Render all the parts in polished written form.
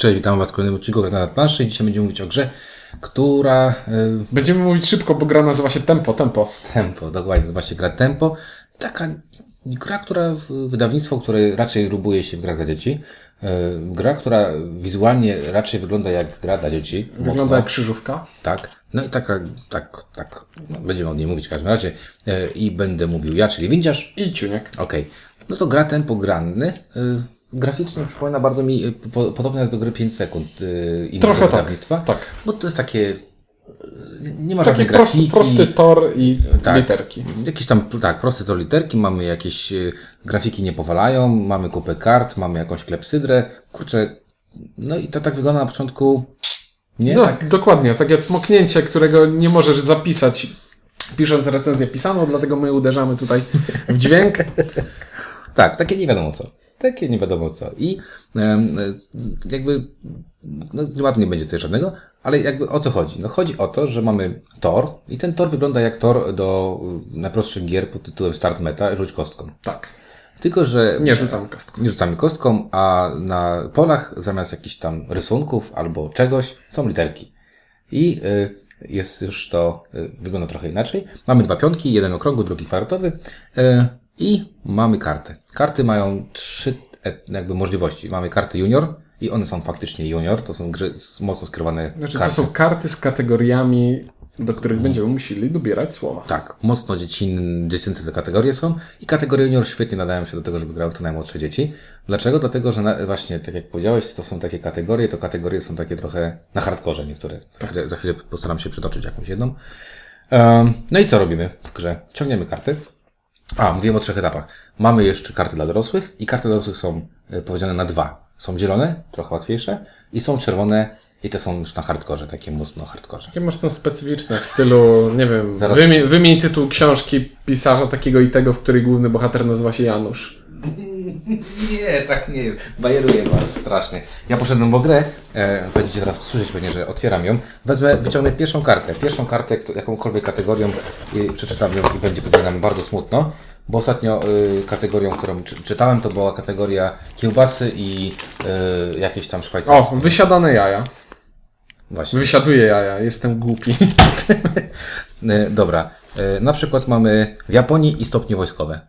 Cześć, witam Was w kolejnym odcinku Grana na planszy. Dzisiaj będziemy mówić o grze, która... Będziemy mówić szybko, bo gra nazywa się Tempo. Tempo, dokładnie, nazywa się gra Tempo. Taka gra, która wydawnictwo, które raczej lubuje się w grach dla dzieci. Gra, która wizualnie raczej wygląda jak gra dla dzieci. Wygląda mocno jak krzyżówka. Tak. No i tak, no, będziemy o niej mówić w każdym razie. I będę mówił ja, czyli Windziarz. I Ciuniek. Okej. No to gra Tempo Granny. Graficznie przypomina bardzo mi, podobna jest do gry 5 sekund. Trochę tak. Bo to jest takie, nie ma żadnej grafiki. Prosty tor i literki. Jakieś tam, prosty tor literki, mamy jakieś grafiki nie powalają, mamy kupę kart, mamy jakąś klepsydrę. Kurczę, no i to tak wygląda na początku, nie? No, tak, dokładnie, takie cmoknięcie, którego nie możesz zapisać, pisząc recenzję pisaną, dlatego my uderzamy tutaj w dźwięk. Tak, takie nie wiadomo co. I jakby, no chyba tu nie będzie tutaj żadnego, ale jakby o co chodzi? No chodzi o to, że mamy tor i ten tor wygląda jak tor do najprostszych gier pod tytułem Start Meta, rzuć kostką. Tak. Tylko, że... Nie rzucamy kostką, a na polach zamiast jakichś tam rysunków albo czegoś są literki. I jest już to, wygląda trochę inaczej. Mamy 2 piątki, jeden okrągły, drugi kwadratowy. I mamy karty. Karty mają 3 jakby możliwości. Mamy karty junior i one są faktycznie junior. To są gry mocno skierowane karty. To są karty z kategoriami, do których będziemy musieli dobierać słowa. Tak, mocno dziecięce te kategorie są. I kategorie junior świetnie nadają się do tego, żeby grały to najmłodsze dzieci. Dlaczego? Dlatego, że właśnie, tak jak powiedziałeś, to są takie kategorie. To kategorie są takie trochę na hardkorze niektóre. Za chwilę postaram się przytoczyć jakąś jedną. No i co robimy w grze? Ciągniemy karty. Mówiłem o 3 etapach. Mamy jeszcze karty dla dorosłych i karty dla dorosłych są podzielone na 2. Są zielone, trochę łatwiejsze, i są czerwone, i te są już na hardkorze, takie mocno hardkorze. Takie masz tam specyficzne w stylu, nie wiem, wymień tytuł książki pisarza takiego i tego, w której główny bohater nazywa się Janusz. Nie, tak nie jest. Bajeruję was strasznie. Ja poszedłem w grę, będziecie teraz słyszeć pewnie, że otwieram ją. Wyciągnę pierwszą kartę, jakąkolwiek kategorią i przeczytam ją i będzie pewnie nam bardzo smutno, bo ostatnio kategorią, którą czytałem, to była kategoria kiełbasy i jakieś tam szwajcarskie. O, wysiadane jaja. Właśnie. Wysiaduję jaja, jestem głupi. Dobra, na przykład mamy w Japonii i stopnie wojskowe.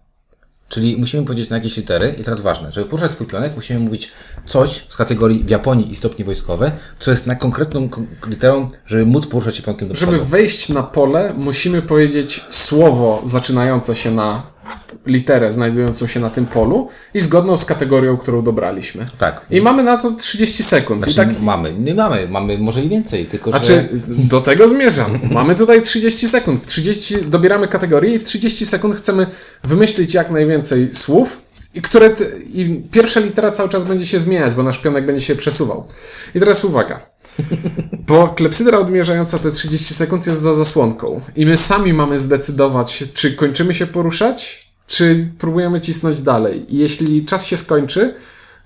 Czyli musimy powiedzieć na jakieś litery i teraz ważne, żeby poruszać swój pionek, musimy mówić coś z kategorii w Japonii i stopnie wojskowe, co jest na konkretną literą, żeby móc poruszać się pionkiem do przodu. Żeby wejść na pole, musimy powiedzieć słowo zaczynające się na literę znajdującą się na tym polu i zgodną z kategorią, którą dobraliśmy. Tak. I mamy na to 30 sekund. Znaczy, i tak... Mamy może i więcej, tylko znaczy, że... do tego zmierzam. Mamy tutaj 30 sekund. Dobieramy kategorię i w 30 sekund chcemy wymyślić jak najwięcej słów, i pierwsza litera cały czas będzie się zmieniać, bo nasz pionek będzie się przesuwał. I teraz uwaga. Bo klepsydra odmierzająca te 30 sekund jest za zasłonką. I my sami mamy zdecydować, czy kończymy się poruszać, czy próbujemy cisnąć dalej. I jeśli czas się skończy,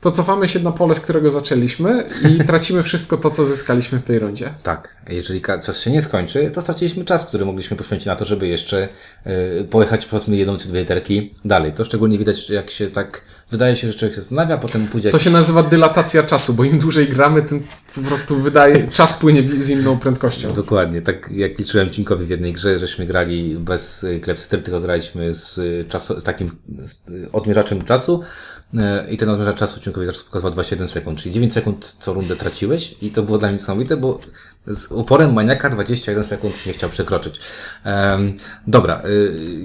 to cofamy się na pole, z którego zaczęliśmy i tracimy wszystko to, co zyskaliśmy w tej rundzie. Tak. Jeżeli czas się nie skończy, to straciliśmy czas, który mogliśmy poświęcić na to, żeby jeszcze pojechać powiedzmy 1 czy 2 literki dalej. To szczególnie widać, jak się tak wydaje się, że człowiek się zastanawia, potem pójdzie... To się nazywa dylatacja czasu, bo im dłużej gramy, tym po prostu czas płynie z inną prędkością. Dokładnie. Tak jak liczyłem Cinkowi w jednej grze, żeśmy grali bez klepsydry, tylko graliśmy z takim odmierzaczem czasu i ten odmierzacz czasu Ciunkowi zaraz pokazywał 21 sekund, czyli 9 sekund co rundę traciłeś i to było dla mnie niesamowite, bo z uporem maniaka 21 sekund nie chciał przekroczyć. Dobra,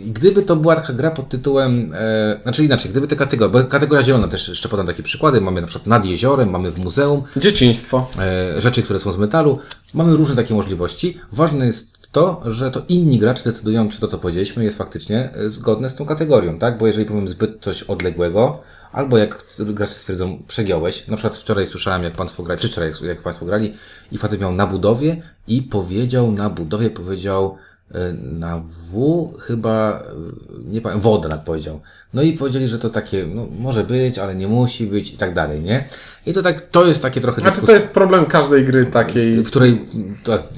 gdyby to była taka gra pod tytułem, znaczy inaczej, gdyby te kategorie, bo kategoria zielona też jeszcze podam takie przykłady, mamy na przykład nad jeziorem, mamy w muzeum. Dzieciństwo. Rzeczy, które są z metalu. Mamy różne takie możliwości. Ważne jest to, że to inni gracze decydują, czy to co powiedzieliśmy jest faktycznie zgodne z tą kategorią, tak? Bo jeżeli powiem zbyt coś odległego, albo jak gracze stwierdzą, przegiąłeś. Na przykład wczoraj słyszałem, jak Państwo grali i facet miał na budowie powiedział na W chyba, nie pamiętam, wodę nadpowiedział. No i powiedzieli, że to takie, no może być, ale nie musi być i tak dalej, nie? I to tak, to jest takie trochę... Znaczy to jest problem każdej gry takiej...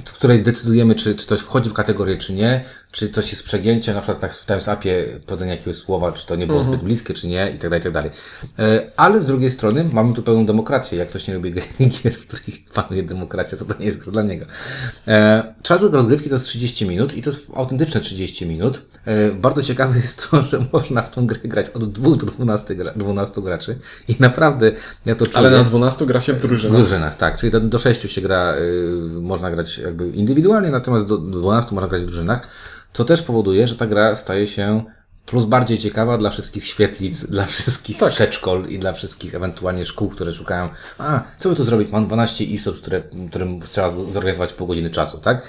W której decydujemy, czy coś wchodzi w kategorię, czy nie, czy coś jest przegięciem, na przykład tak w Times-upie powiedzenie jakiegoś słowa, czy to nie było zbyt bliskie, czy nie, i tak dalej, i tak dalej. Ale z drugiej strony mamy tu pełną demokrację. Jak ktoś nie lubi gier, w których panuje demokracja, to nie jest gra dla niego. Czas rozgrywki to jest 30 minut i to jest autentyczne 30 minut. Bardzo ciekawe jest to, że można w tą grę grać od 2 do 12 graczy i naprawdę ja to czuję. Ale na 12 gra się w drużynach. W drużynach, tak. Czyli do 6 się gra, można grać jakby indywidualnie, natomiast do 12 można grać w drużynach. Co też powoduje, że ta gra staje się plus bardziej ciekawa dla wszystkich świetlic, dla wszystkich przedszkol i dla wszystkich ewentualnie szkół, które szukają, co by tu zrobić, mam 12 istot, którym trzeba zorganizować pół godziny czasu, tak?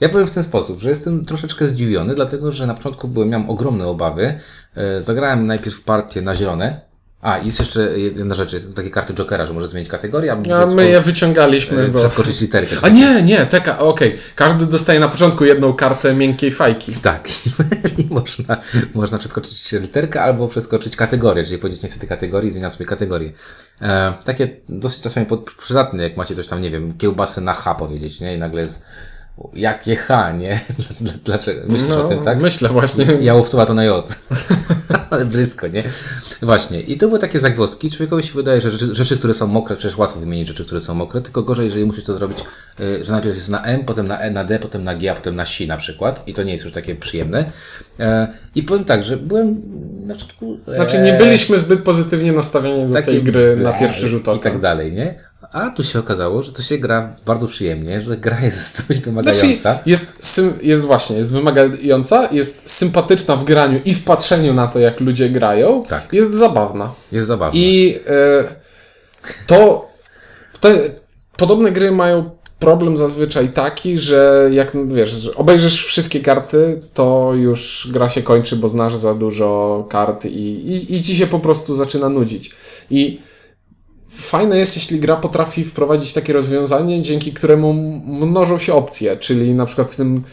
Ja powiem w ten sposób, że jestem troszeczkę zdziwiony, dlatego że na początku miałem ogromne obawy. Zagrałem najpierw partię na zielone. Jest jeszcze jedna rzecz, jest takie karty Jokera, że może zmienić kategorię. My je wyciągaliśmy, bo... Przeskoczyć literkę. Okej. Każdy dostaje na początku jedną kartę miękkiej fajki. Tak. I można przeskoczyć literkę albo przeskoczyć kategorię, czyli powiedzieć niestety kategorii, zmieniam sobie kategorię. Takie dosyć czasami przydatne, jak macie coś tam, nie wiem, kiełbasy na H powiedzieć, nie? I nagle jest... Jakie H, nie? Dlaczego? Myślisz o tym, tak? Myślę właśnie. Jałowcowa to na J. Ale blisko, nie? Właśnie. I to były takie zagwozdki. Człowiekowi się wydaje, że rzeczy, które są mokre, przecież łatwo wymienić rzeczy, które są mokre, tylko gorzej, jeżeli musisz to zrobić, że najpierw jest na M, potem na E, na D, potem na G, a potem na Si na przykład. I to nie jest już takie przyjemne. I powiem tak, że byłem na początku... Znaczy nie byliśmy zbyt pozytywnie nastawieni do tej gry na pierwszy rzut oka. I tak dalej, nie? A tu się okazało, że to się gra bardzo przyjemnie, że gra jest dość wymagająca. Znaczy jest wymagająca, jest sympatyczna w graniu i w patrzeniu na to, jak ludzie grają. Tak. Jest zabawna. I podobne gry mają problem zazwyczaj taki, że jak wiesz, obejrzysz wszystkie karty, to już gra się kończy, bo znasz za dużo kart i ci się po prostu zaczyna nudzić. I fajne jest, jeśli gra potrafi wprowadzić takie rozwiązanie, dzięki któremu mnożą się opcje, czyli na przykład w tym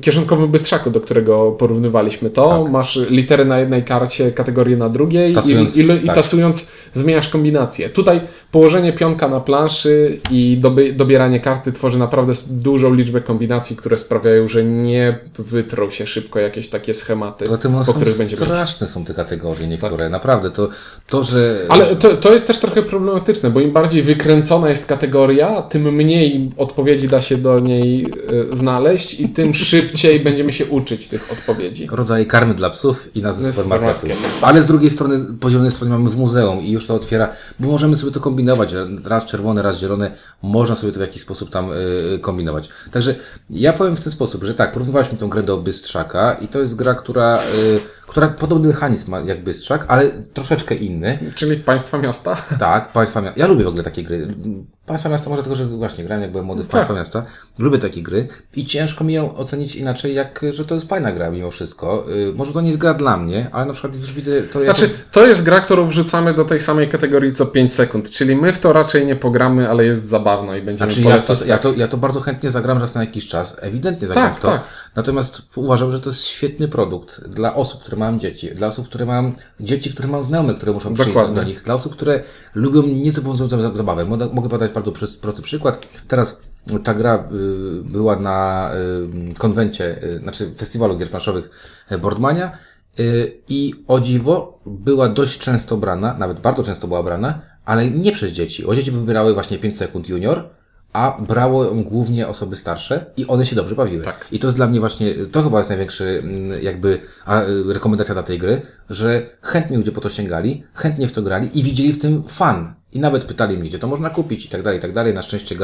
kieszonkowym bystrzaku, do którego porównywaliśmy to, tak. Masz litery na jednej karcie, kategorię na drugiej i tasując zmieniasz kombinację. Tutaj położenie pionka na planszy i dobieranie karty tworzy naprawdę dużą liczbę kombinacji, które sprawiają, że nie wytrą się szybko jakieś takie schematy, po których będzie grać. Straszne są te kategorie niektóre, tak. Naprawdę. To że... Ale to jest też trochę problematyczne, bo im bardziej wykręcona jest kategoria, tym mniej odpowiedzi da się do niej znaleźć i tym szybciej będziemy się uczyć tych odpowiedzi. Rodzaje karmy dla psów i nazwy supermarketu. Ale z drugiej strony, po zielonej stronie mamy w muzeum i już to otwiera, bo możemy sobie to kombinować. Raz czerwone, raz zielone. Można sobie to w jakiś sposób tam kombinować. Także ja powiem w ten sposób, że tak, porównywaliśmy tę grę do Bystrzaka i to jest gra, która podobny mechanizm ma jak Bystrzak, ale troszeczkę inny. Czyli państwa miasta? Tak, państwa miasta. Ja lubię w ogóle takie gry. Państwa miasta może tylko, że właśnie grałem, jak byłem młody w państwa miasta. Lubię takie gry i ciężko mi ją ocenić inaczej, jak że to jest fajna gra mimo wszystko. Może to nie jest gra dla mnie, ale na przykład już widzę to... Znaczy, to jest gra, którą wrzucamy do tej samej kategorii co 5 sekund, czyli my w to raczej nie pogramy, ale jest zabawna i będziemy polecać. Ja to bardzo chętnie zagram raz na jakiś czas. Ewidentnie zagram to. Tak. Natomiast uważam, że to jest świetny produkt dla osób, które mają dzieci, dla osób, które mają dzieci, które mają znajome, które muszą przyjść do nich, dla osób, które lubią niezobowiązującą zabawę. Mogę podać bardzo prosty przykład. Teraz ta gra była na konwencie, znaczy festiwalu gier planszowych Boardmania i o dziwo była dość często brana, nawet bardzo często była brana, ale nie przez dzieci. O dzieci wybierały właśnie 5 sekund junior, a brało ją głównie osoby starsze i one się dobrze bawiły. Tak. I to jest dla mnie właśnie, to chyba jest największy jakby rekomendacja dla tej gry, że chętnie ludzie po to sięgali, chętnie w to grali i widzieli w tym fan. I nawet pytali mnie, gdzie to można kupić i tak dalej, i tak dalej. Na szczęście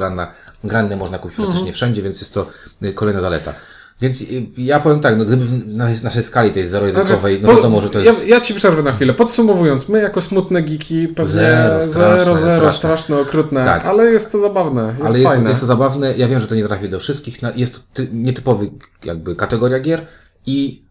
Granny można kupić praktycznie wszędzie, więc jest to kolejna zaleta. Więc ja powiem tak, gdyby na naszej skali tej zero-jedynkowej, to może to jest... Ja ci przerwę na chwilę. Podsumowując, my jako smutne geeki pewnie straszne, okrutne, tak. Ale jest to zabawne, fajne. Jest to zabawne, ja wiem, że to nie trafi do wszystkich, jest to nietypowy jakby kategoria gier I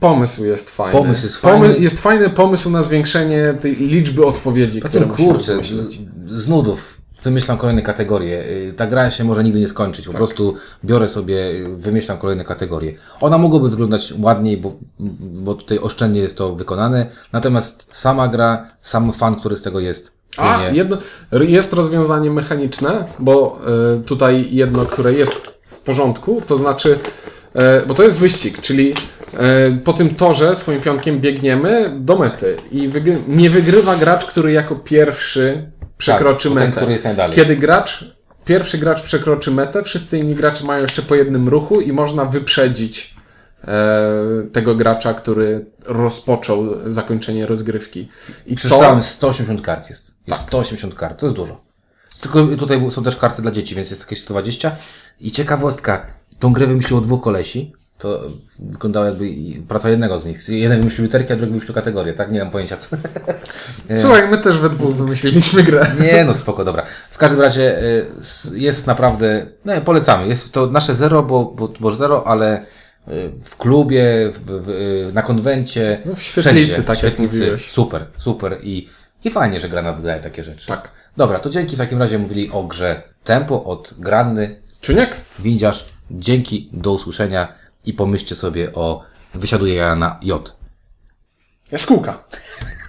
pomysł jest fajny. Pomysł na zwiększenie tej liczby odpowiedzi, które musimy myśleć. Z nudów. Wymyślam kolejne kategorie. Ta gra się może nigdy nie skończyć. Po prostu biorę sobie, wymyślam kolejne kategorie. Ona mogłaby wyglądać ładniej, bo tutaj oszczędnie jest to wykonane. Natomiast sama gra, sam fan, który z tego jest. Jest rozwiązanie mechaniczne, bo tutaj jedno, które jest w porządku, to znaczy, bo to jest wyścig, czyli po tym torze swoim pionkiem biegniemy do mety i nie wygrywa gracz, który jako pierwszy przekroczy metę. Który jest najdalej. Kiedy pierwszy gracz przekroczy metę, wszyscy inni gracze mają jeszcze po jednym ruchu i można wyprzedzić tego gracza, który rozpoczął zakończenie rozgrywki. I przeczytałem, 180 kart jest. Jest 180 kart, to jest dużo. Tylko tutaj są też karty dla dzieci, więc jest jakieś 120. I ciekawostka, tą grę wymyśliło dwóch kolesi. To wyglądało jakby praca jednego z nich. Jeden wymyślił literki, a drugi wymyślił kategorię, tak? Nie mam pojęcia co. Słuchaj, my też we dwóch wymyśliliśmy grę. Nie, no spoko, dobra. W każdym razie jest naprawdę, no polecamy. Jest to nasze zero, bo zero, ale w klubie, na konwencie, no w świetlicy, wszędzie, tak jak mówiłeś. Super, super i fajnie, że Grana wydaje takie rzeczy. Tak. Dobra, to dzięki w takim razie mówili o grze Tempo od Granny. Czuniek? Windziarz. Dzięki, do usłyszenia. I pomyślcie sobie o wysiaduję ja na J. Jaskółka.